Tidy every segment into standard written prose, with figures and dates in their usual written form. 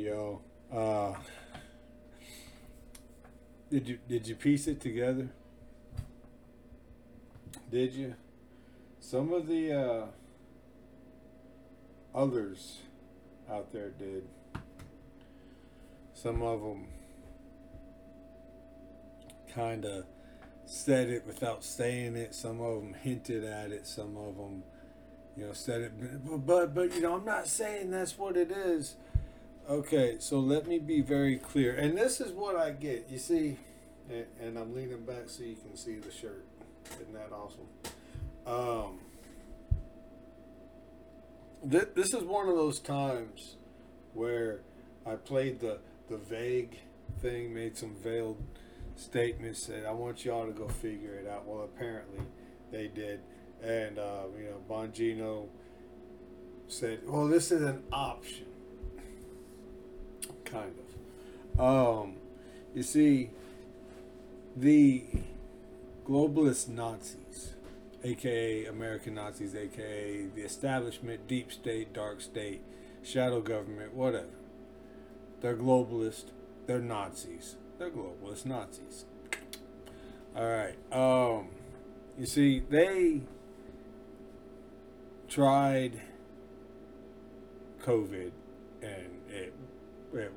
yo. Did you piece it together? Did you? Some of the others out there did. Some of them kind of said it without saying it. Some of them hinted at it. Some of them, you know, said it. But you know, I'm not saying that's what it is. Okay, so let me be very clear. And this is what I get. You see, and I'm leaning back so you can see the shirt. Isn't that awesome? This is one of those times where I played the vague thing, made some veiled statements, said, I want y'all to go figure it out. Well, apparently they did. And, you know, Bongino said, well, this is an option. Kind of. You see, the globalist Nazis, aka American Nazis, aka the establishment, deep state, dark state, shadow government, whatever. They're globalist. They're Nazis. They're globalist Nazis. All right. You see, they tried COVID, and it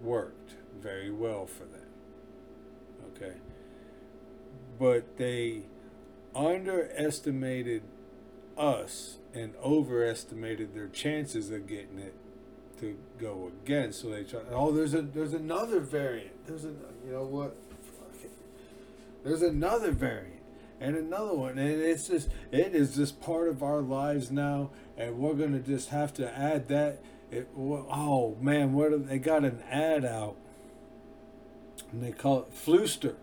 worked very well for them. Okay. But they underestimated us and overestimated their chances of getting it to go again. So they try, oh, there's another variant. There's another variant and another one. And it's just, it is just part of our lives now. And we're going to just have to add that. Oh man, they got an ad out and they call it Flooster.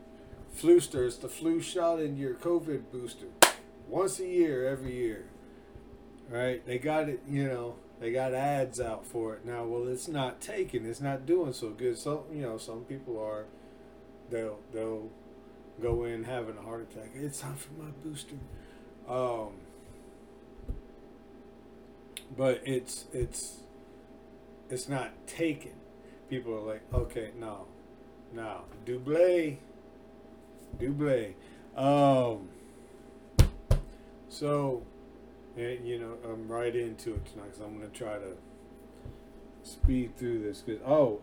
Flooster is the flu shot in your COVID booster once a year, every year. Right? They got it, you know, they got ads out for it now. Well, it's not taking, it's not doing so good. So, you know, some people are, they'll go in having a heart attack. It's time for my booster. But it's not taken. People are like, okay, no. Dublé. So, and, you know, I'm right into it tonight because I'm going to try to speed through this. Cause, oh,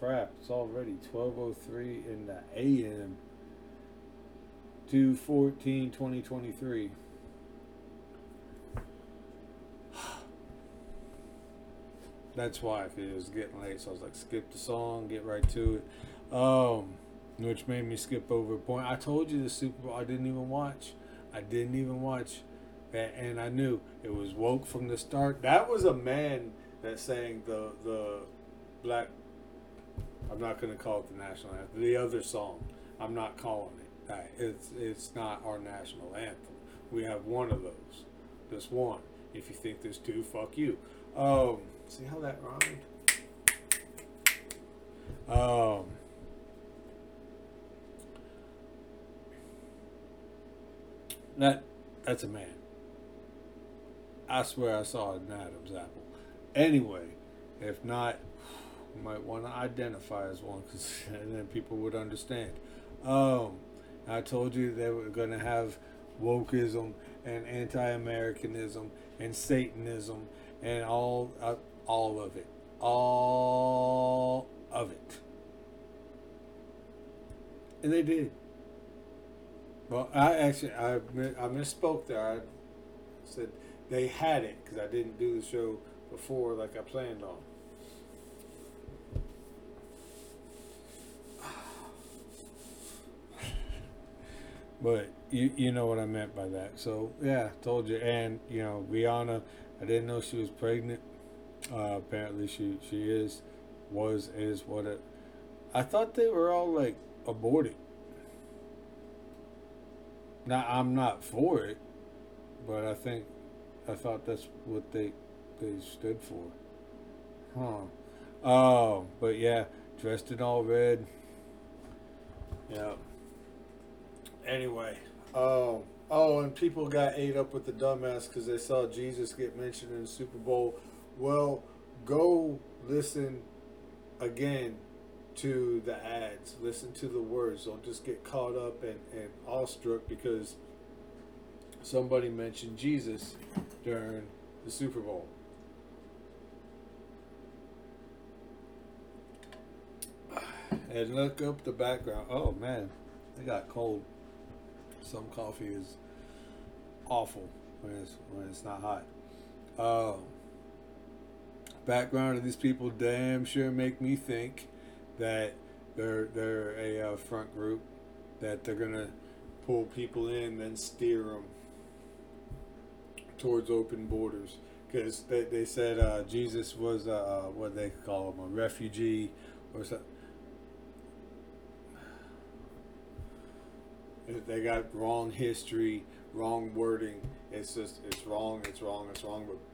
crap. It's already 12:03 in the a.m. 2/14/2023. That's why it was getting late. So I was like, skip the song, get right to it. Which made me skip over a point. I told you the Super Bowl I didn't even watch. And I knew it was woke from the start. That was a man that sang the black, I'm not going to call it the national anthem, the other song. I'm not calling it that. It's not our national anthem. We have one of those. This one. If you think there's two, fuck you. See how that rhymed? That's a man. I swear I saw an Adam's apple. Anyway, if not, you might want to identify as one, cause, and then people would understand. I told you they were going to have wokeism and anti-Americanism and Satanism and all of it. And they did. Well, I misspoke there. I said they had it because I didn't do the show before like I planned on. But you know what I meant by that. So yeah, told you. And you know, Rihanna, I didn't know she was pregnant. Apparently she is what it. I thought they were all like aborted. Now, I'm not for it, but I thought that's what they stood for. Huh. Oh, but yeah, dressed in all red. Yeah. Anyway, and people got ate up with the dumbass because they saw Jesus get mentioned in the Super Bowl. Well, go listen again to the ads, listen to the words, don't just get caught up and awestruck because somebody mentioned Jesus during the Super Bowl. And look up the background. Oh man, it got cold. Some coffee is awful when it's not hot. Background of these people damn sure make me think that they're a front group, that they're gonna pull people in and steer them towards open borders, because they said Jesus was what they call him, a refugee or something. They got wrong history, wrong wording. It's just, it's wrong. But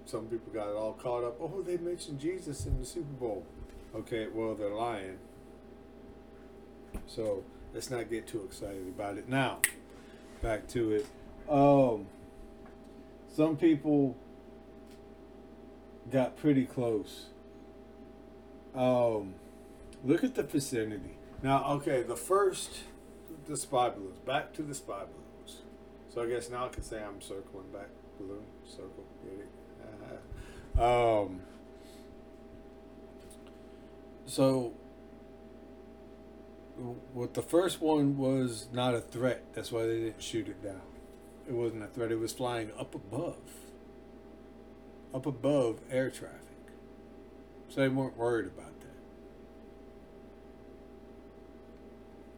some people got it all caught up. Oh, they mentioned Jesus in the Super Bowl. Okay, well, they're lying. So let's not get too excited about it. Now, back to it. Some people got pretty close. Look at the vicinity. Now, okay, the spy balloons. Back to the spy balloons. So I guess now I can say I'm circling back. Balloon, circle, get it? Uh-huh. So what the first one was not a threat. That's why they didn't shoot it down. It wasn't a threat. It was flying up above air traffic. So they weren't worried about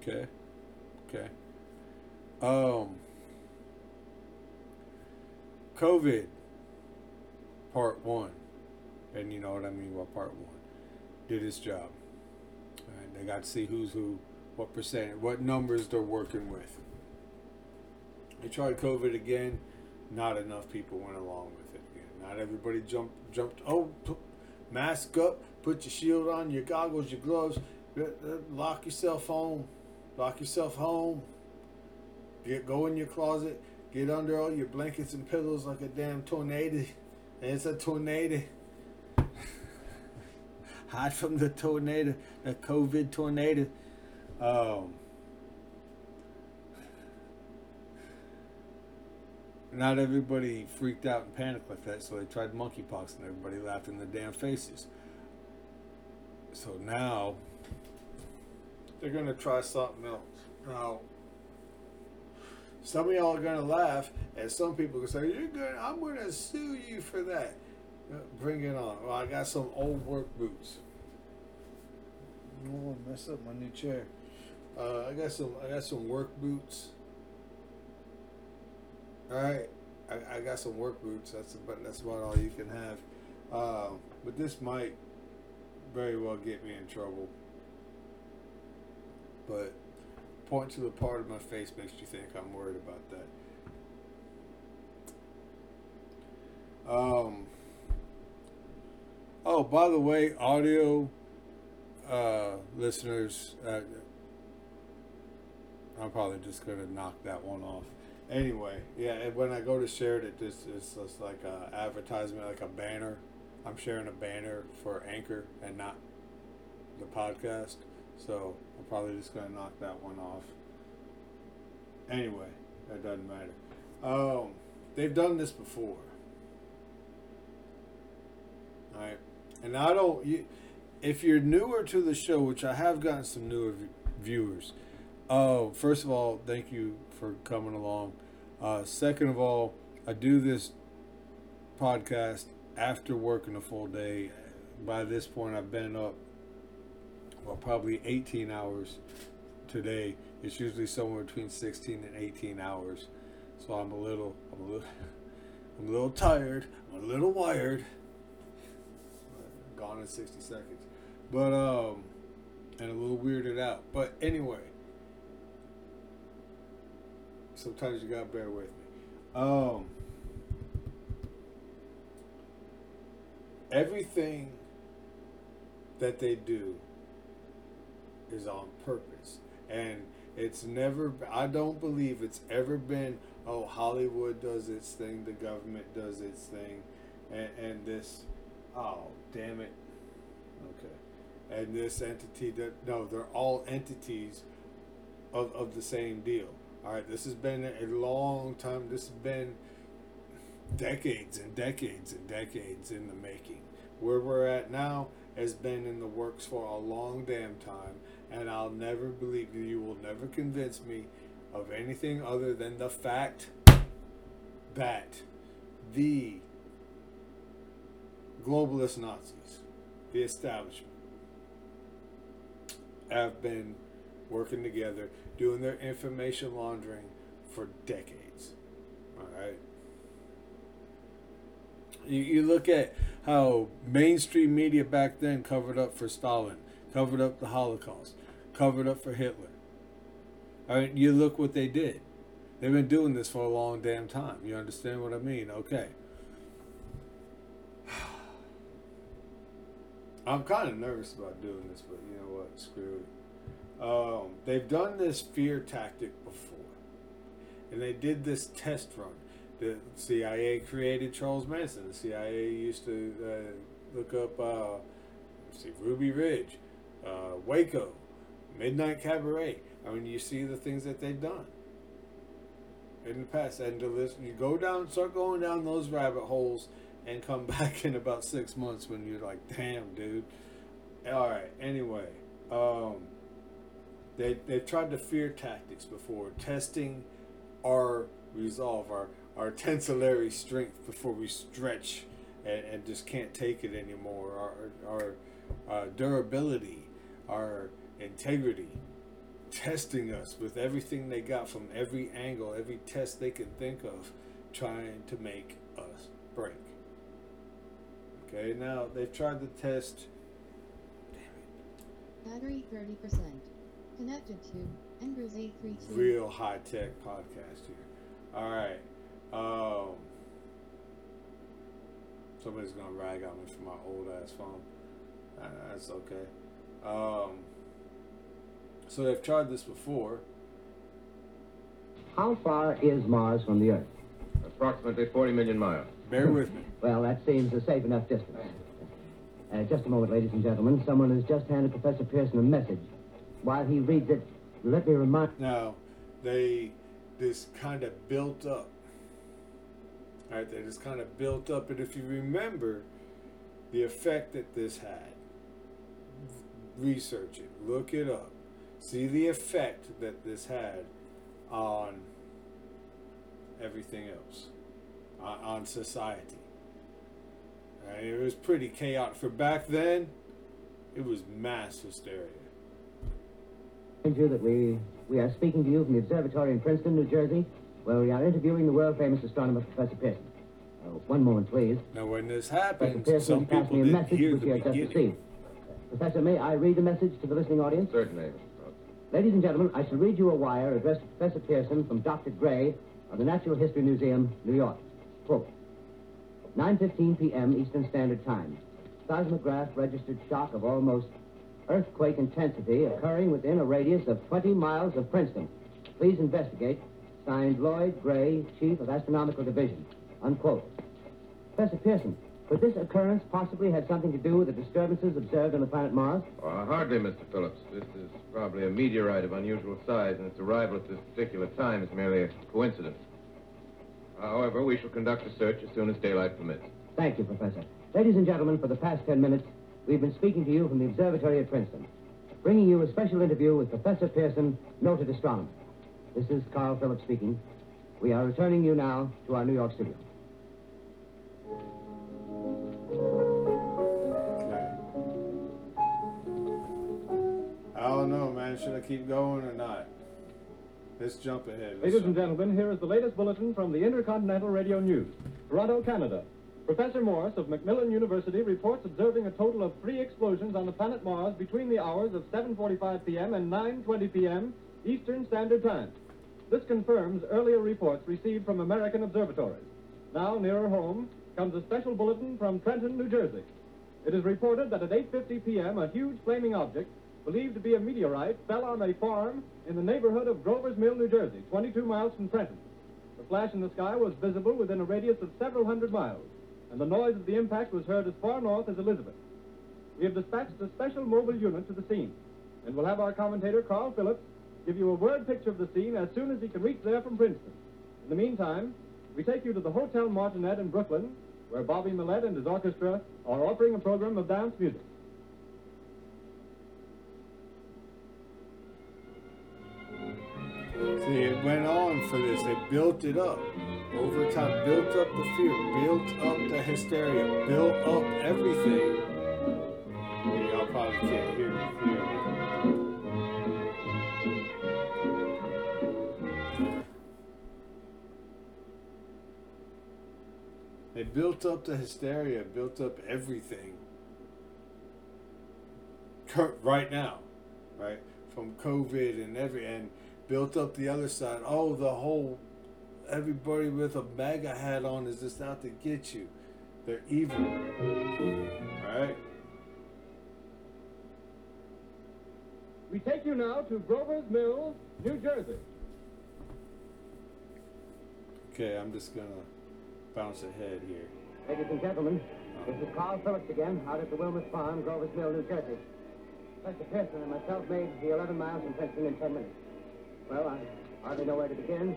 that. Okay. COVID part one, and you know what I mean by part one, did its job. All right, they got to see who's who, what percent, what numbers they're working with. They tried COVID again, not enough people went along with it again. Not everybody jumped. Oh, mask up, put your shield on, your goggles, your gloves, lock yourself home, go in your closet, get under all your blankets and pillows like a damn tornado. And it's a tornado. Hide from the tornado, the COVID tornado. Not everybody freaked out and panicked like that, so they tried monkeypox and everybody laughed in their damn faces. So now they're going to try something else. Now, some of y'all are going to laugh, and some people are going to say, I'm going to sue you for that. Bring it on. Well, I got some old work boots. I don't want to mess up my new chair. I got some work boots. All right. I got some work boots. That's about all you can have. But this might very well get me in trouble. But point to the part of my face makes you think I'm worried about that. Oh, by the way, audio listeners, I'm probably just going to knock that one off. Anyway, yeah, when I go to share it, it's just like an advertisement, like a banner. I'm sharing a banner for Anchor and not the podcast. So I'm probably just going to knock that one off. Anyway, that doesn't matter. They've done this before. All right. And I don't... if you're newer to the show, which I have gotten some newer viewers. First of all, thank you for coming along. Second of all, I do this podcast after working a full day. By this point, I've been up probably 18 hours today. It's usually somewhere between 16 and 18 hours. So I'm a little tired. I'm a little wired. Gone in 60 seconds. But, and a little weirded out. But anyway, sometimes you gotta bear with me. Everything that they do is on purpose, and it's never, I don't believe it's ever been, oh, Hollywood does its thing, the government does its thing, and this, oh damn it, okay, and this entity that, no, they're all entities of the same deal. All right, this has been a long time. This has been decades and decades and decades in the making. Where we're at now has been in the works for a long damn time, and I'll never believe you. You will never convince me of anything other than the fact that the globalist Nazis, the establishment, have been working together, doing their information laundering for decades. All right. You look at how mainstream media back then covered up for Stalin, covered up the Holocaust, covered up for Hitler. I mean, you look what they did. They've been doing this for a long damn time. You understand what I mean? Okay. I'm kind of nervous about doing this, but you know what? Screw it. They've done this fear tactic before, and they did this test run. The CIA created Charles Manson. The CIA used to look up Ruby Ridge, Waco, Midnight Cabaret. I mean, you see the things that they've done in the past, and to listen, you go down, start going down those rabbit holes, and come back in about 6 months when you're like, damn, dude. All right. Anyway. They've tried the fear tactics before, testing our resolve, our tensillary strength before we stretch and just can't take it anymore, our durability, our integrity, testing us with everything they got from every angle, every test they could think of, trying to make us break. Okay, now they've tried to test, damn it. Battery 30%. Connected to Embers 832. Real high tech podcast here. All right. Somebody's gonna rag on me for my old ass phone. That's okay. So they've tried this before. How far is Mars from the Earth? Approximately 40 million miles. Bear with me. Well, that seems a safe enough distance. Just a moment, ladies and gentlemen. Someone has just handed Professor Pearson a message. While he reads it, let me remind... Now, they just kind of built up. And if you remember the effect that this had, research it, look it up, see the effect that this had on everything else, on society. Right? It was pretty chaotic. For back then, it was mass hysteria. You that we are speaking to you from the observatory in Princeton, New Jersey, where we are interviewing the world-famous astronomer, Professor Pearson. One moment, please. Now, when this happens, some people didn't hear the beginning. Professor, may I read the message to the listening audience? Certainly. Ladies and gentlemen, I shall read you a wire addressed to Professor Pearson from Dr. Gray of the Natural History Museum, New York. Quote, 9:15 p.m. Eastern Standard Time. Seismograph registered shock of almost earthquake intensity occurring within a radius of 20 miles of Princeton. Please investigate. Signed, Lloyd Gray, Chief of Astronomical Division. Unquote. Professor Pearson, could this occurrence possibly have something to do with the disturbances observed on the planet Mars? Hardly, Mr. Phillips. This is probably a meteorite of unusual size, and its arrival at this particular time is merely a coincidence. However, we shall conduct a search as soon as daylight permits. Thank you, Professor. Ladies and gentlemen, for the past 10 minutes, we've been speaking to you from the observatory at Princeton, bringing you a special interview with Professor Pearson, noted astronomer. This is Carl Phillips speaking. We are returning you now to our New York studio. Okay. I don't know, man. Should I keep going or not? Let's jump ahead. Ladies and gentlemen, here is the latest bulletin from the Intercontinental Radio News, Toronto, Canada. Professor Morris of Macmillan University reports observing a total of 3 explosions on the planet Mars between the hours of 7:45 p.m. and 9:20 p.m. Eastern Standard Time. This confirms earlier reports received from American observatories. Now, nearer home, comes a special bulletin from Trenton, New Jersey. It is reported that at 8:50 p.m., a huge flaming object, believed to be a meteorite, fell on a farm in the neighborhood of Grover's Mill, New Jersey, 22 miles from Trenton. The flash in the sky was visible within a radius of several hundred miles, and the noise of the impact was heard as far north as Elizabeth. We have dispatched a special mobile unit to the scene, and we'll have our commentator, Carl Phillips, give you a word picture of the scene as soon as he can reach there from Princeton. In the meantime, we take you to the Hotel Martinet in Brooklyn, where Bobby Millette and his orchestra are offering a program of dance music. See, it went on for this. They built it up. Over time, built up the fear, built up the hysteria, built up everything. Y'all probably can't hear me clearly. They built up the hysteria, built up everything. Right now, right? From COVID and built up the other side. Oh, the whole... Everybody with a MAGA hat on is just out to get you. They're evil. Alright? We take you now to Grover's Mill, New Jersey. Okay, I'm just gonna bounce ahead here. Ladies and gentlemen, this is Carl Phillips again, out at the Wilmuth Farm, Grover's Mill, New Jersey. Professor Pearson and myself made the 11 miles from Princeton in 10 minutes. Well, I hardly know where to begin.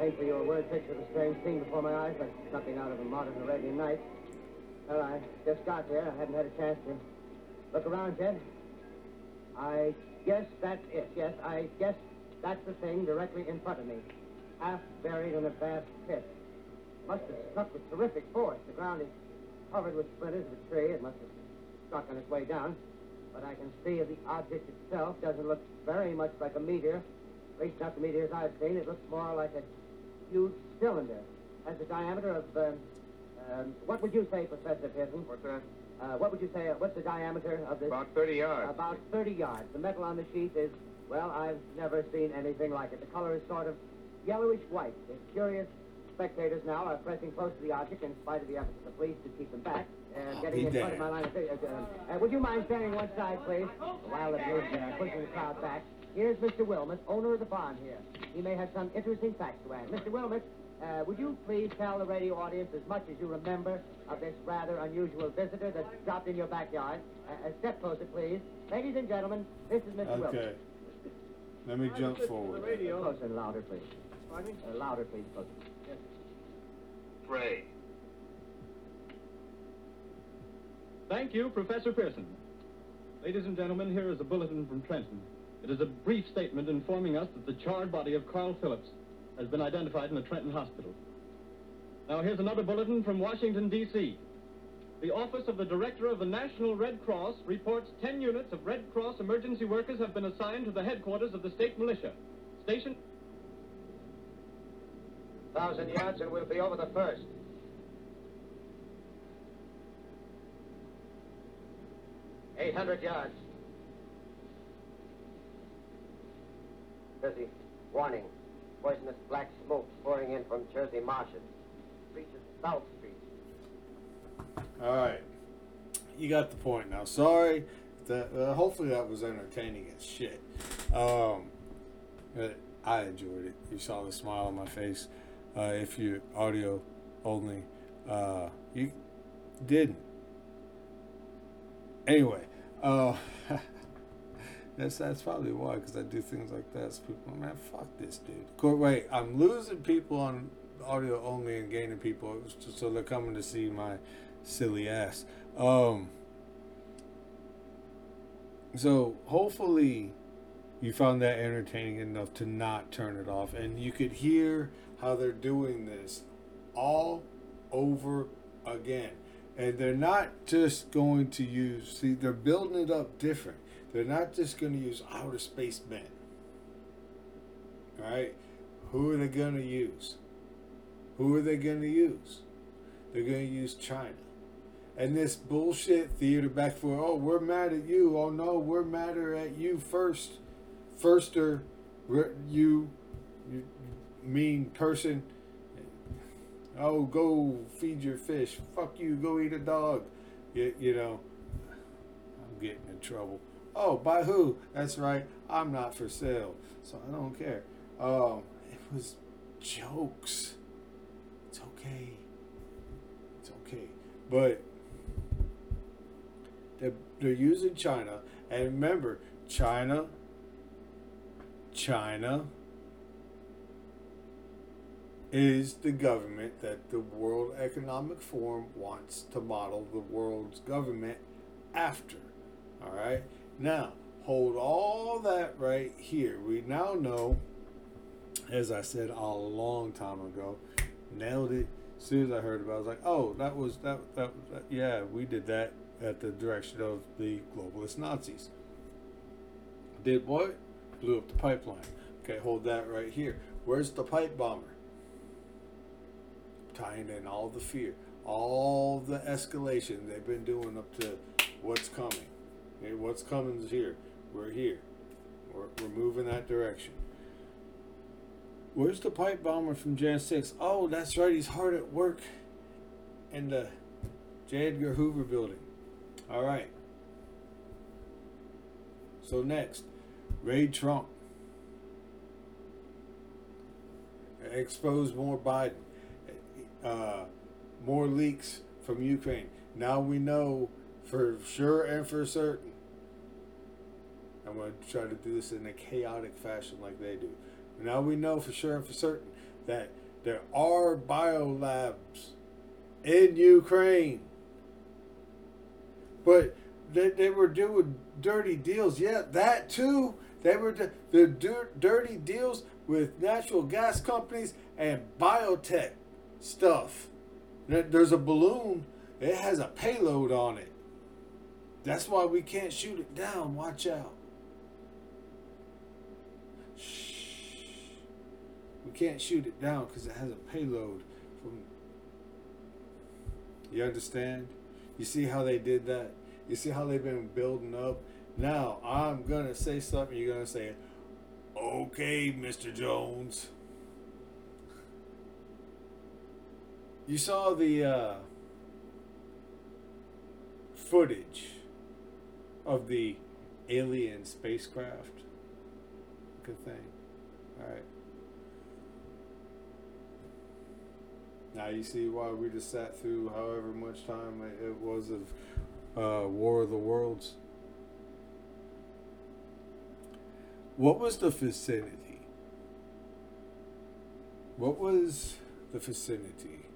Paint for you a word picture of a strange scene before my eyes, like something out of a modern Arabian Nights. Well, I just got there. I hadn't had a chance to look around yet. I guess that's it. Yes, I guess that's the thing directly in front of me, half buried in a vast pit. Must have struck with terrific force. The ground is covered with splinters of a tree. It must have struck on its way down. But I can see the object itself doesn't look very much like a meteor. At least not the meteors I've seen. It looks more like a huge cylinder, has a diameter of, what would you say, Professor Pearson? What's that? What would you say, what's the diameter of this? About 30 yards. About 30 yards. The metal on the sheath is, well, I've never seen anything like it. The color is sort of yellowish white. The curious spectators now are pressing close to the object in spite of the efforts of the police to keep them back. Getting in front of my line of vision. Would you mind standing one side, please? While the police are pushing the crowd back. Here's Mr. Wilmuth, owner of the farm here. He may have some interesting facts to add. Mr. Wilmuth, would you please tell the radio audience as much as you remember of this rather unusual visitor that dropped in your backyard? A step closer, please. Ladies and gentlemen, this is Mr. Wilmuth. Okay. Let me jump forward. Closer and louder, please. Pardon me? Louder, please. Closer. Yes. Pray. Thank you, Professor Pearson. Ladies and gentlemen, here is a bulletin from Trenton. It is a brief statement informing us that the charred body of Carl Phillips has been identified in a Trenton hospital. Now here's another bulletin from Washington, D.C. The Office of the Director of the National Red Cross reports 10 units of Red Cross emergency workers have been assigned to the headquarters of the state militia. Station... 1,000 yards and we'll be over the first. "'800 yards. Jersey, warning. Poisonous black smoke pouring in from Jersey marshes. Reaches South Street. All right. You got the point now. Sorry. Hopefully that was entertaining as shit. I enjoyed it. You saw the smile on my face. If you're audio only, you didn't. Anyway, that's probably why, because I do things like that. So people, man, fuck this dude. Wait, I'm losing people on audio only and gaining people, so they're coming to see my silly ass. So hopefully you found that entertaining enough to not turn it off, and you could hear how they're doing this all over again. And they're not just going to use, see, they're building it up different. They're not just going to use outer space men. All right? Who are they going to use? Who are they going to use? They're going to use China. And this bullshit theater back for, oh, we're mad at you. Oh, no, we're madder at you first. Firster, you mean person. Oh, go feed your fish. Fuck you. Go eat a dog. You know, I'm getting in trouble. Oh, by who? That's right. I'm not for sale, so I don't care. It was jokes. It's okay. It's okay. But They're using China. And remember, China is the government that the World Economic Forum wants to model the world's government after. All right? Now, hold all that right here. We now know, as I said a long time ago, nailed it. As soon as I heard about it, I was like, oh, that was that. Yeah, we did that at the direction of the globalist Nazis. Did what? Blew up the pipeline. Okay, hold that right here. Where's the pipe bomber? Tying in all the fear, all the escalation they've been doing up to what's coming. Okay, what's coming is here. We're here. We're moving that direction. Where's the pipe bomber from Jan 6? Oh, that's right. He's hard at work in the J. Edgar Hoover building. All right. So next, raid Trump. Expose more Biden. More leaks from Ukraine. Now we know for sure and for certain. I'm going to try to do this in a chaotic fashion like they do. Now we know for sure and for certain that there are biolabs in Ukraine. But they were doing dirty deals. Yeah, that too. They were dirty deals with natural gas companies and biotech stuff. There's a balloon. It has a payload on it. That's why we can't shoot it down. Watch out. We can't shoot it down because it has a payload. You understand? You see how they did that? You see how they've been building up? Now, I'm going to say something. You're going to say, okay, Mr. Jones. You saw the footage of the alien spacecraft. Good thing. All right. Now you see why we just sat through however much time it was of War of the Worlds. What was the vicinity? What was the vicinity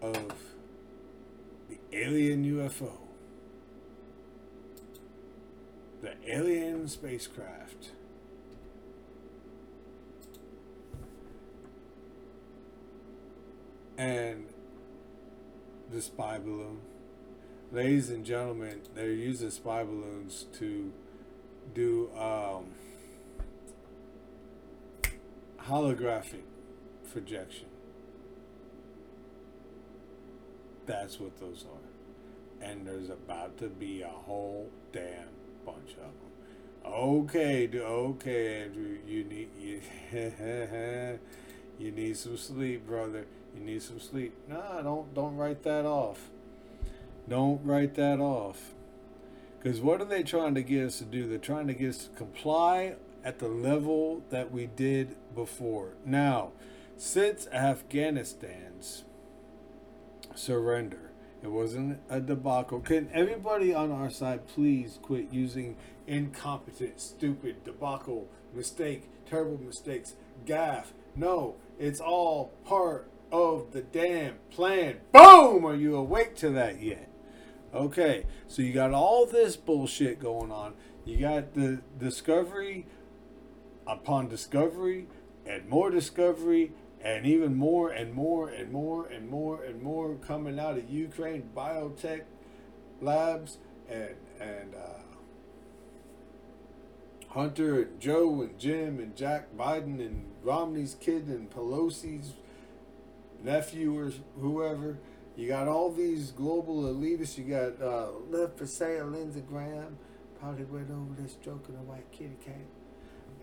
of the alien UFO? The alien spacecraft? And the spy balloon. Ladies and gentlemen, they're using spy balloons to do holographic projection. That's what those are. And there's about to be a whole damn bunch of them. Okay, Andrew, you need some sleep, brother. You need some sleep. Nah, don't write that off. Don't write that off. Because what are they trying to get us to do? They're trying to get us to comply at the level that we did before. Now, since Afghanistan's surrender, it wasn't a debacle. Can everybody on our side please quit using incompetent, stupid, debacle, mistake, terrible mistakes, gaffe? No, it's all part of the damn plan. Boom! Are you awake to that yet? Okay, so you got all this bullshit going on. You got the discovery upon discovery and more discovery and even more and more and more and more and more coming out of Ukraine biotech labs and Hunter and Joe and Jim and Jack Biden and Romney's kid and Pelosi's nephew or whoever. You got all these global elitists. You got left for sale Lindsey Graham, probably went over there stroking a white kitty cat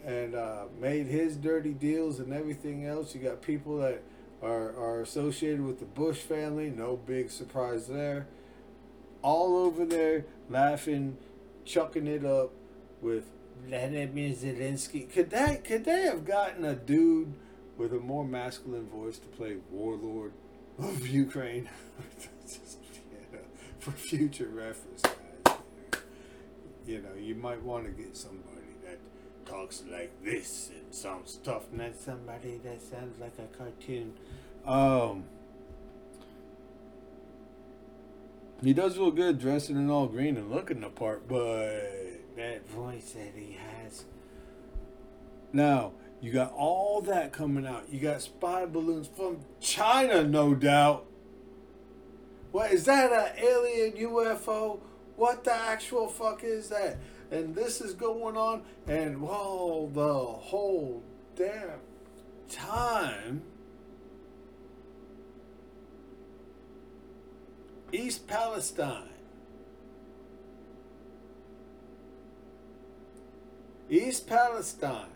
and made his dirty deals and everything else. You got people that are associated with the Bush family, no big surprise there, all over there laughing, chucking it up with Vladimir Zelensky. Could they have gotten a dude with a more masculine voice to play warlord of Ukraine? Just, yeah, for future reference, guys. You know, you might want to get somebody that talks like this and sounds tough, not somebody that sounds like a cartoon. He does look good dressing in all green and looking the part, but that voice that he has. Now, you got all that coming out. You got spy balloons from China, no doubt. What is that, an alien UFO? What the actual fuck is that? And this is going on, and whoa, the whole damn time, East Palestine. East Palestine.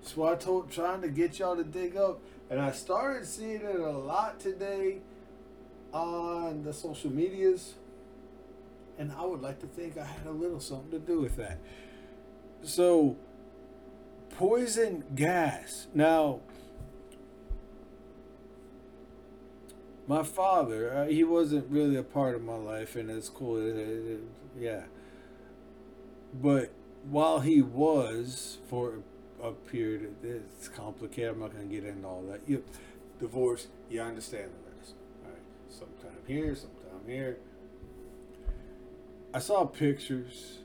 That's why I told, trying to get y'all to dig up. And I started seeing it a lot today on the social medias. And I would like to think I had a little something to do with that. So, poison gas. Now, my father, he wasn't really a part of my life, and it's cool. Yeah. But while he was for a period, it's complicated. I'm not going to get into all that. You divorce, you understand the rest. All right. Sometime here, sometime here. I saw pictures.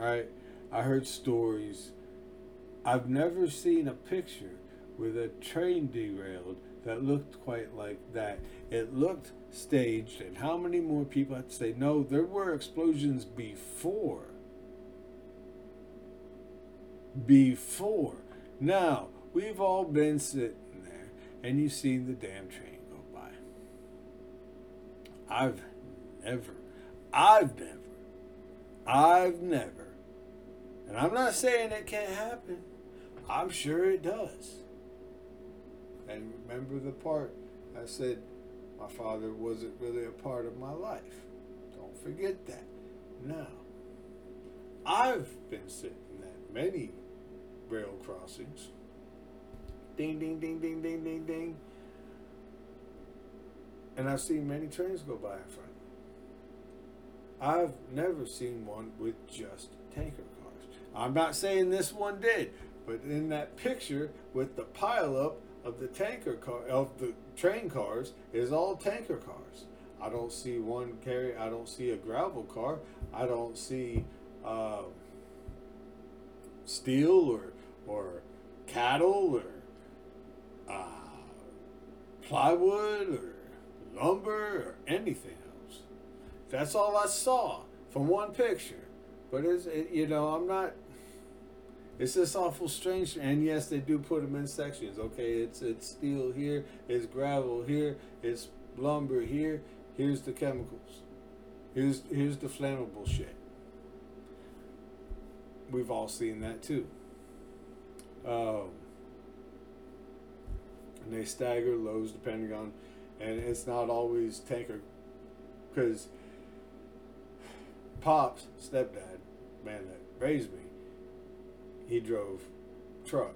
All right. I heard stories. I've never seen a picture with a train derailed that looked quite like that. It looked staged, and how many more people have to say, no, there were explosions before. Now, we've all been sitting there, and you've seen the damn train go by. I've never, and I'm not saying it can't happen. I'm sure it does. And remember the part I said, my father wasn't really a part of my life. Don't forget that. Now, I've been sitting at many rail crossings. Ding, ding, ding, ding, ding, ding, ding. And I've seen many trains go by in front of me. I've never seen one with just tanker cars. I'm not saying this one did, but in that picture with the pileup of the tanker car, of the train cars, is all tanker cars. I don't see one carry. I don't see a gravel car. I don't see steel or cattle or plywood or lumber or anything else. That's all I saw from one picture. But I'm not. It's this awful strange, and yes, they do put them in sections. Okay, it's steel here, it's gravel here, it's lumber here. Here's the chemicals. Here's the flammable shit. We've all seen that too. And they stagger loads depending on, and it's not always tanker, because Pop's stepdad, man that raised me, he drove truck,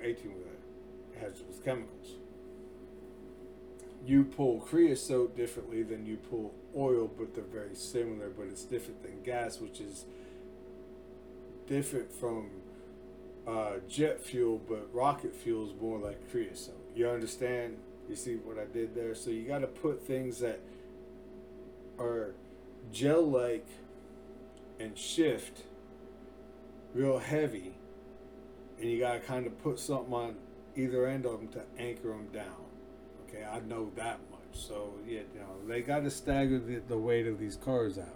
18-wheeler, hazardous chemicals. You pull creosote differently than you pull oil, but they're very similar, but it's different than gas, which is different from jet fuel, but rocket fuel is more like creosote. You understand? You see what I did there? So you got to put things that are gel-like and shift real heavy, and you gotta kind of put something on either end of them to anchor them down. Okay, I know that much. So yeah, they gotta stagger the weight of these cars out.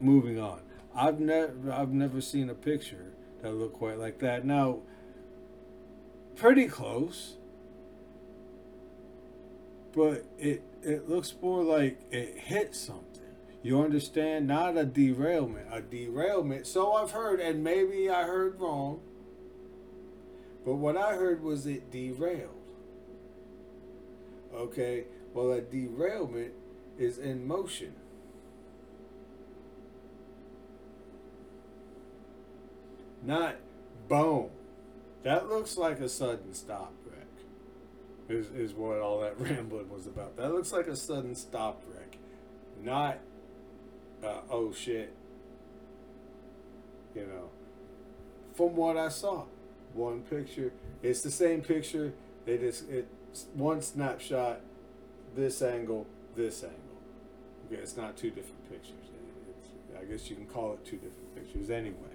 Moving on, I've never seen a picture that looked quite like that. Now, pretty close, but it looks more like it hit something. You understand? Not a derailment. A derailment. So I've heard, and maybe I heard wrong, but what I heard was it derailed. Okay, well, a derailment is in motion. Not boom. That looks like a sudden stop wreck, is what all that rambling was about. That looks like a sudden stop wreck. Not, oh shit, you know. From what I saw, one picture, it's the same picture, they just, it's one snapshot, this angle, okay, it's not two different pictures, I guess you can call it two different pictures, anyway,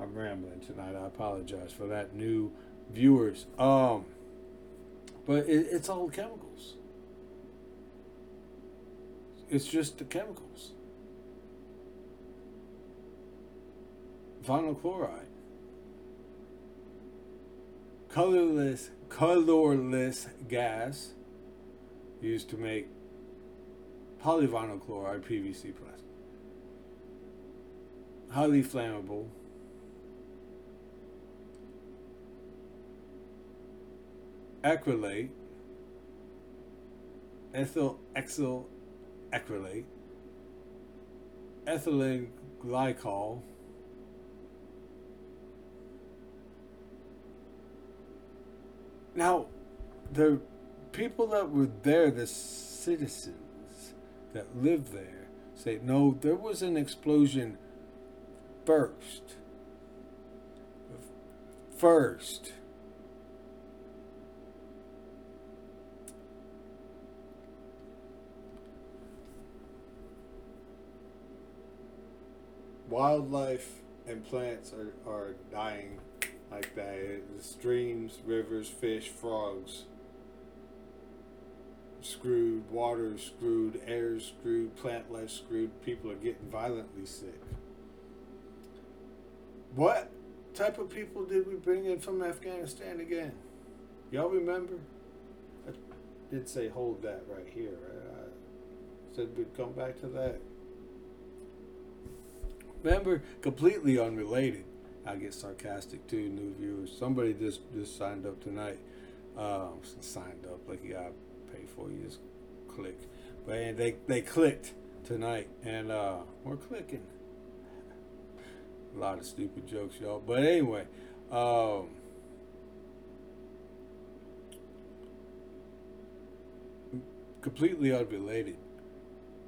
I'm rambling tonight, I apologize for that, new viewers, but it's all chemicals, it's just the chemicals, vinyl chloride, colorless gas used to make polyvinyl chloride, PVC plastic. Highly flammable. Acrylate. Ethyl acrylate. Ethylene glycol. Now, the people that were there, the citizens that lived there, say, no, there was an explosion first. Wildlife and plants are dying. Like that, the streams, rivers, fish, frogs, screwed, water screwed, air screwed, plant life screwed, people are getting violently sick. What type of people did we bring in from Afghanistan again? Y'all remember? I did say hold that right here. Right? I said we'd come back to that. Remember, completely unrelated. I get sarcastic too, new viewers. Somebody just signed up tonight. Signed up, like you gotta pay for it, you just click. But they clicked tonight, and we're clicking. A lot of stupid jokes, y'all. But anyway, completely unrelated.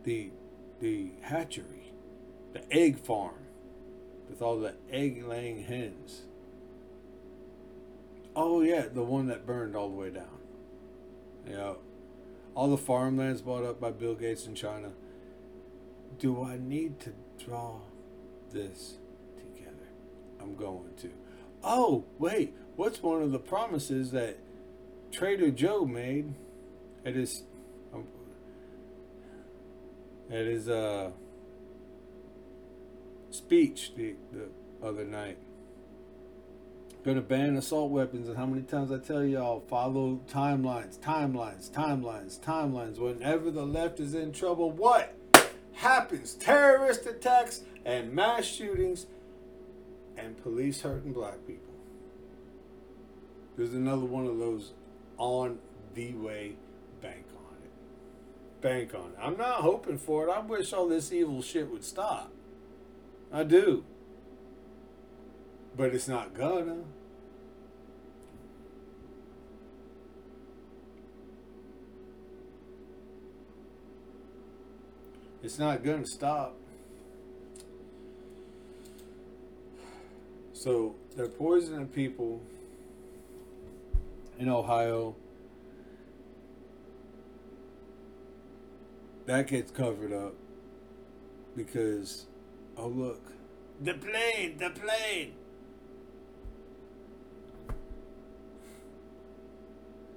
The hatchery, the egg farm, with all the egg-laying hens. Oh yeah, the one that burned all the way down. You know, all the farmlands bought up by Bill Gates in China. Do I need to draw this together? I'm going to. Oh, wait, what's one of the promises that Trader Joe made at his... speech the other night? Gonna ban assault weapons, and how many times I tell y'all, follow timelines. Whenever the left is in trouble, what happens? Terrorist attacks and mass shootings and police hurting black people. There's another one of those on the way. Bank on it. I'm not hoping for it. I wish all this evil shit would stop. I do. But it's not gonna. It's not gonna stop. So they're poisoning people in Ohio. That gets covered up because... oh look, the plane.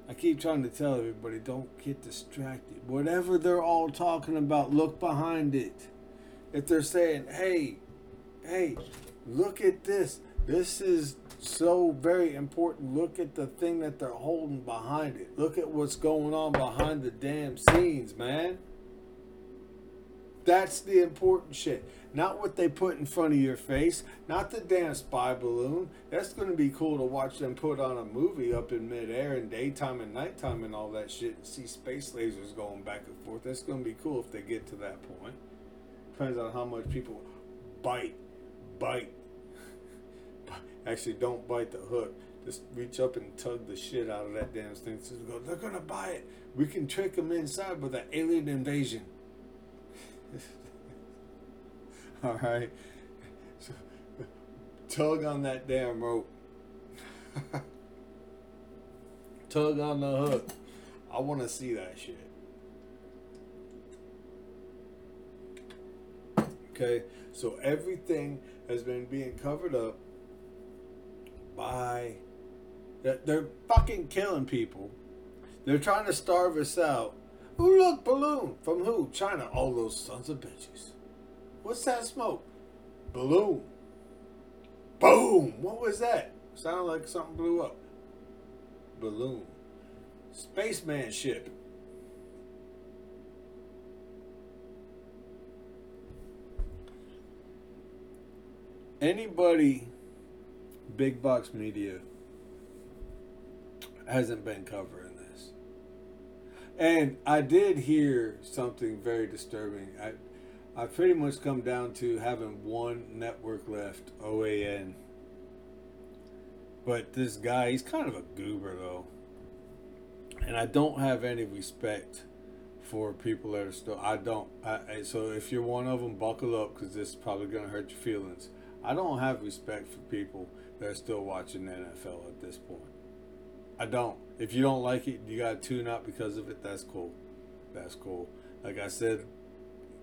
I keep trying to tell everybody, don't get distracted. Whatever they're all talking about, look behind it. If they're saying, hey, look at this. This is so very important. Look at the thing that they're holding behind it. Look at what's going on behind the damn scenes, man. That's the important shit. Not what they put in front of your face. Not the damn spy balloon. That's going to be cool to watch them put on a movie up in midair and daytime and nighttime and all that shit and see space lasers going back and forth. That's going to be cool if they get to that point. Depends on how much people bite. Actually, don't bite the hook. Just reach up and tug the shit out of that damn thing. They're going to buy it. We can trick them inside with an alien invasion. All right. So, tug on that damn rope. Tug on the hook. I want to see that shit. Okay, so everything has been being covered up by... They're fucking killing people. They're trying to starve us out. Oh, look, balloon. From who? China. All those sons of bitches. What's that smoke? Balloon. Boom. What was that? Sounded like something blew up. Balloon. Spaceman ship. Anybody Big Box Media hasn't been covering this. And I did hear something very disturbing. I pretty much come down to having one network left, OAN. But this guy, he's kind of a goober though. And I don't have any respect for people that are still, so if you're one of them, buckle up, because this is probably going to hurt your feelings. I don't have respect for people that are still watching the NFL at this point. I don't. If you don't like it, you got to tune out because of it. That's cool. That's cool. Like I said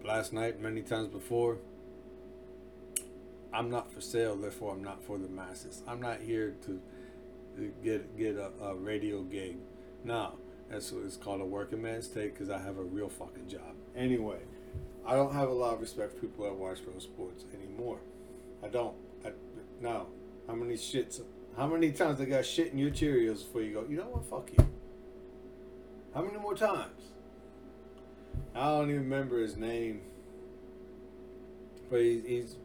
last night, many times before, I'm not for sale, therefore I'm not for the masses. I'm not here to get a radio gig. No, that's what it's called, a working man's take, because I have a real fucking job. Anyway, I don't have a lot of respect for people that watch pro sports anymore. I don't. No. How many times they got shit in your Cheerios before you go, you know what, fuck you? How many more times? I don't even remember his name. But he's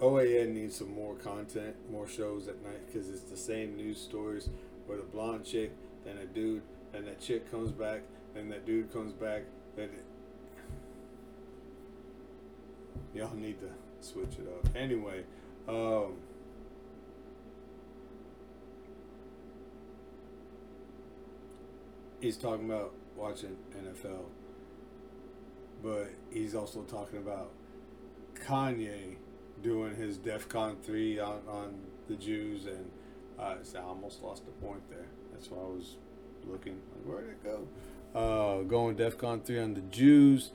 OAN needs some more content, more shows at night, because it's the same news stories with a blonde chick, then a dude, and that chick comes back, and that dude comes back. Y'all need to switch it up. Anyway, he's talking about watching NFL, but he's also talking about Kanye doing his DEFCON 3 on the Jews, and I almost lost the point there. That's why I was looking. Where did it go? Going DEFCON 3 on the Jews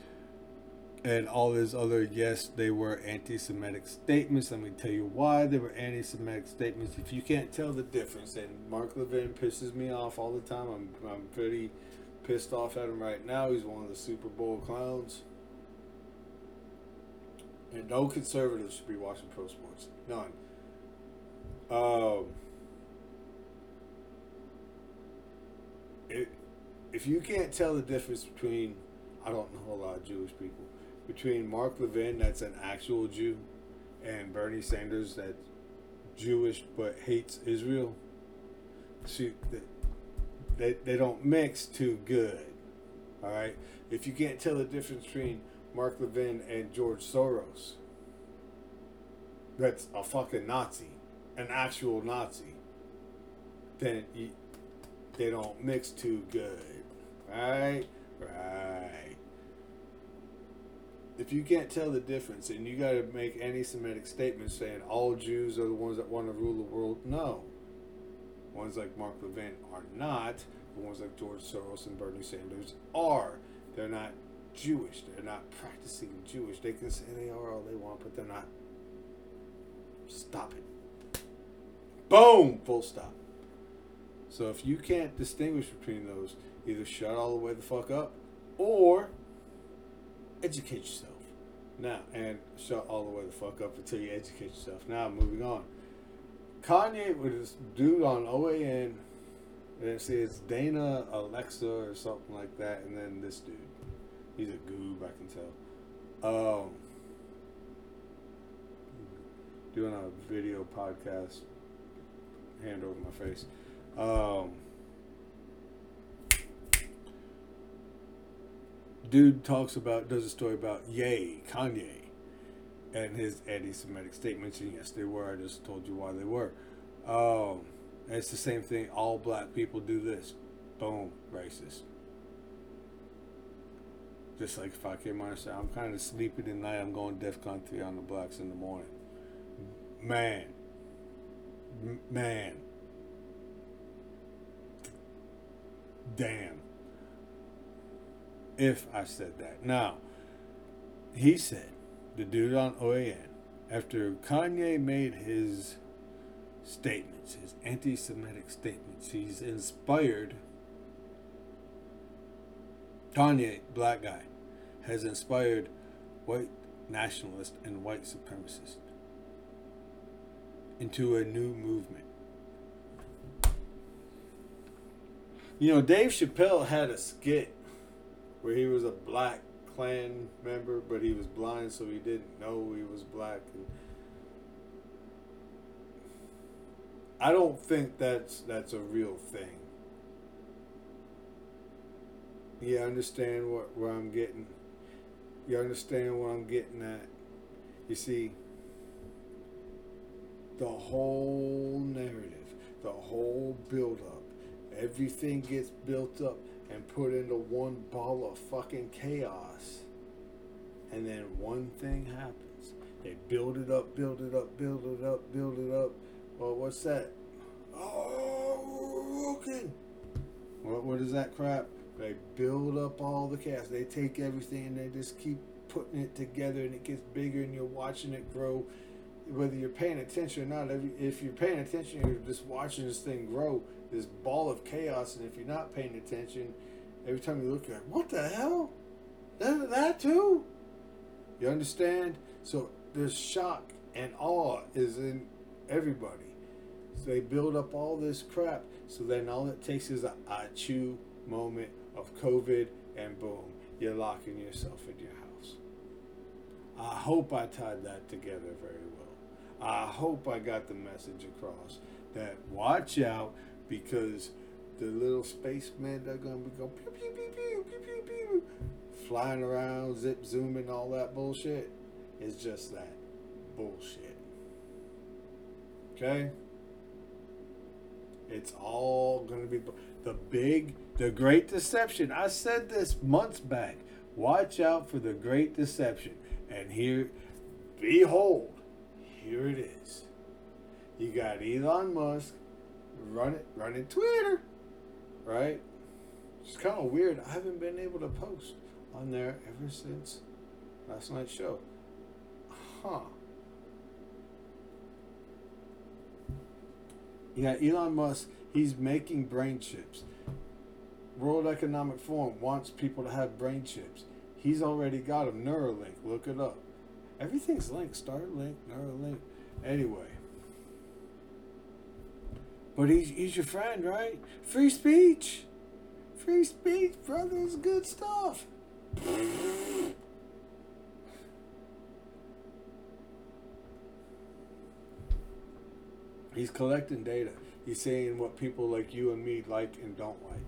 and all this other, yes, they were anti-Semitic statements. Let me tell you why they were anti-Semitic statements. If you can't tell the difference, and Mark Levin pisses me off all the time. I'm pretty pissed off at him right now. He's one of the Super Bowl clowns. And no conservative should be watching pro sports. None. If you can't tell the difference between, I don't know a lot of Jewish people, between Mark Levin, that's an actual Jew, and Bernie Sanders, that's Jewish but hates Israel. See, they don't mix too good. All right? If you can't tell the difference between Mark Levin and George Soros, that's a fucking Nazi, an actual Nazi, then they don't mix too good. Right? Right. If you can't tell the difference, and you got to make anti-Semitic statements saying all Jews are the ones that want to rule the world, no. Ones like Mark Levin are not. The ones like George Soros and Bernie Sanders are. They're not Jewish. They're not practicing Jewish. They can say they are all they want, but they're not. Stop it. Boom! Full stop. So if you can't distinguish between those, either shut all the way the fuck up, or educate yourself. Now, and shut all the way the fuck up until you educate yourself. Now, moving on. Kanye with this dude on OAN, and it says Dana Alexa or something like that, and then this dude. He's a goob, I can tell. Doing a video podcast, hand over my face. Dude does a story about Kanye and his anti-Semitic statements, and yes, they were. I just told you why they were. It's the same thing. All black people do this. Boom, racist. Just like if I came on and said, I'm kind of sleepy tonight, I'm going DEFCON 3 on the blocks in the morning. Man. Damn. If I said that. Now, he said, the dude on OAN, after Kanye made his statements, his anti-Semitic statements, he's inspired. Kanye, black guy, has inspired white nationalists and white supremacists into a new movement. You know, Dave Chappelle had a skit where he was a black Klan member, but he was blind, so he didn't know he was black. And I don't think that's a real thing. You understand where I'm getting? You understand what I'm getting at? You see, the whole narrative, the whole build-up, everything gets built up and put into one ball of fucking chaos. And then one thing happens. They build it up, build it up, build it up, build it up. Well, what's that? Oh, okay. What is that crap? They build up all the chaos. They take everything and they just keep putting it together, and it gets bigger, and you're watching it grow. Whether you're paying attention or not, if you're paying attention, you're just watching this thing grow, this ball of chaos. And if you're not paying attention, every time you look, you're like, what the hell? That too? You understand? So there's shock and awe is in everybody. So they build up all this crap. So then all it takes is a achoo moment of COVID, and boom, you're locking yourself in your house. I hope I tied that together very well. I hope I got the message across that watch out, because the little spacemen, they're going to be going pew, pew, pew, pew, pew, pew, pew, flying around, zip, zooming, all that bullshit. It's just that bullshit. Okay? It's all going to be the great deception. I said this months back. Watch out for the great deception. And here, behold, here it is. You got Elon Musk running Twitter, right? It's kind of weird. I haven't been able to post on there ever since last night's show. Huh. You got Elon Musk. He's making brain chips. World Economic Forum wants people to have brain chips. He's already got them. Neuralink. Look it up. Everything's linked. Starlink, Neuralink. Anyway. But he's your friend, right? Free speech. Free speech, brother. It's good stuff. He's collecting data. He's saying what people like you and me like and don't like.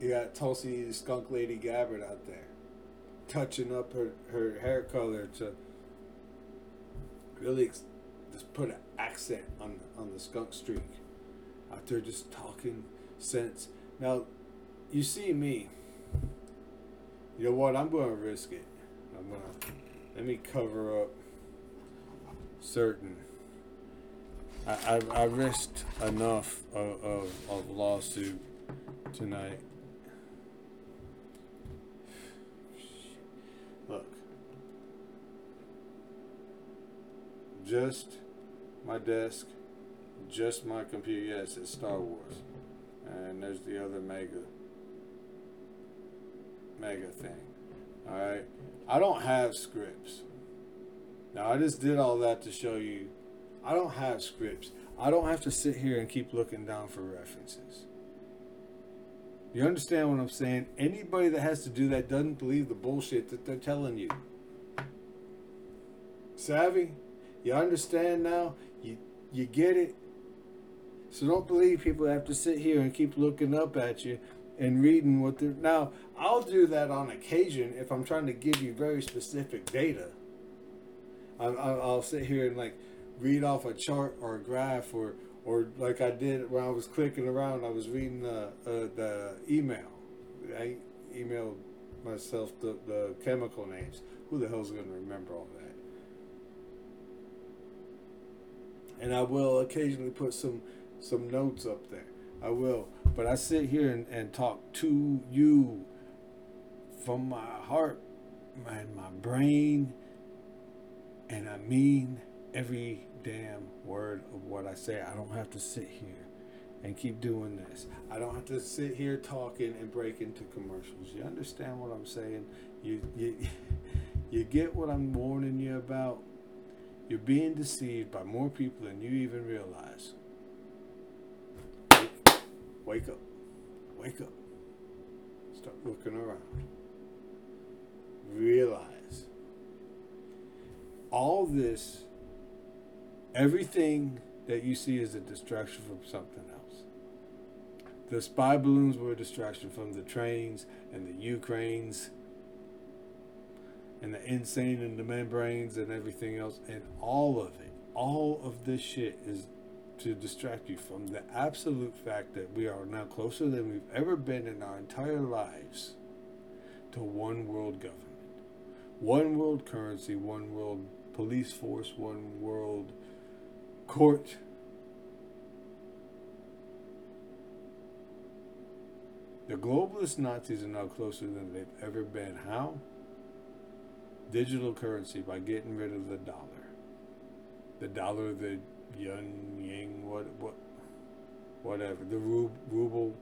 You got Tulsi Skunk Lady Gabbard out there touching up her hair color to really just put an accent on the skunk streak. Out there just talking sense. Now, you see me. You know what? I'm going to risk it. Let me cover up certain. I risked enough of lawsuit tonight. Look, just my desk, just my computer. Yes, it's Star Wars, and there's the other mega thing. All right, I don't have scripts. Now I just did all that to show you. I don't have scripts. I don't have to sit here and keep looking down for references. You understand what I'm saying? Anybody that has to do that doesn't believe the bullshit that they're telling you. Savvy? You understand now? You get it? So don't believe people that have to sit here and keep looking up at you and reading what they're... Now, I'll do that on occasion if I'm trying to give you very specific data. I'll sit here and like... read off a chart or a graph or like I did when I was clicking around, I was reading the email. I emailed myself the chemical names. Who the hell's going to remember all that? And I will occasionally put some notes up there. I will. But I sit here and talk to you from my heart and my brain. And I mean every damn word of what I say. I don't have to sit here and keep doing this. I don't have to sit here talking and break into commercials. You understand what I'm saying? You get what I'm warning you about? You're being deceived by more people than you even realize. Wake up. Wake up. Start looking around. Realize all this, everything that you see is a distraction from something else. The spy balloons were a distraction from the trains and the Ukraines and the insane and the membranes and everything else. And all of it, all of this shit is to distract you from the absolute fact that we are now closer than we've ever been in our entire lives to one world government, one world currency, one world police force, one world court. The globalist Nazis are now closer than they've ever been. How? Digital currency, by getting rid of the dollar. The dollar, the yen, yang, whatever. The ruble.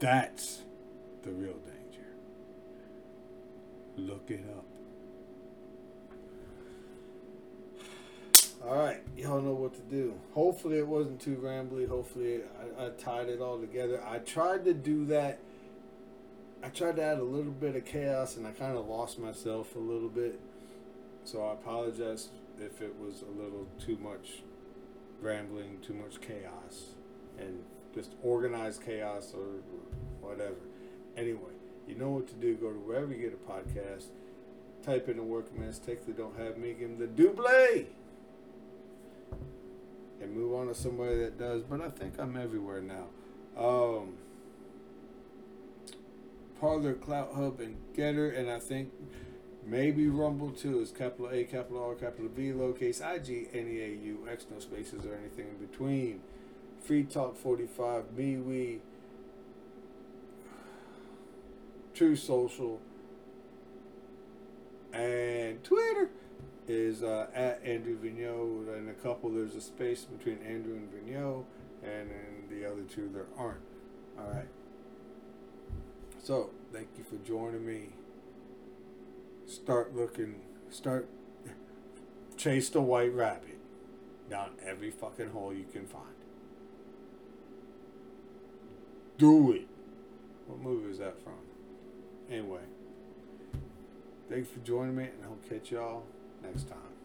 That's the real danger. Look it up. Alright, y'all know what to do. Hopefully it wasn't too rambly. Hopefully I tied it all together. I tried to do that. I tried to add a little bit of chaos, and I kind of lost myself a little bit. So I apologize if it was a little too much rambling, too much chaos, and just organized chaos or whatever. Anyway, you know what to do. Go to wherever you get a podcast. Type in the Workman's Take. They don't have me. Give them the double. And move on to somebody that does. But I think I'm everywhere now. Parler, Clout Hub, and Getter. And I think maybe Rumble too. Is capital A, capital R, capital B, lowercase IGNEAUX, no spaces or anything in between. Free Talk 45, MeWe, Truth Social, and Twitter is at Andrew Vigneault. And a couple, there's a space between Andrew and Vigneault, and in the other two there aren't. All right. So thank you for joining me. Start chase the white rabbit down every fucking hole you can find. Do it. What movie is that from? Anyway, thanks for joining me, and I'll catch y'all next time.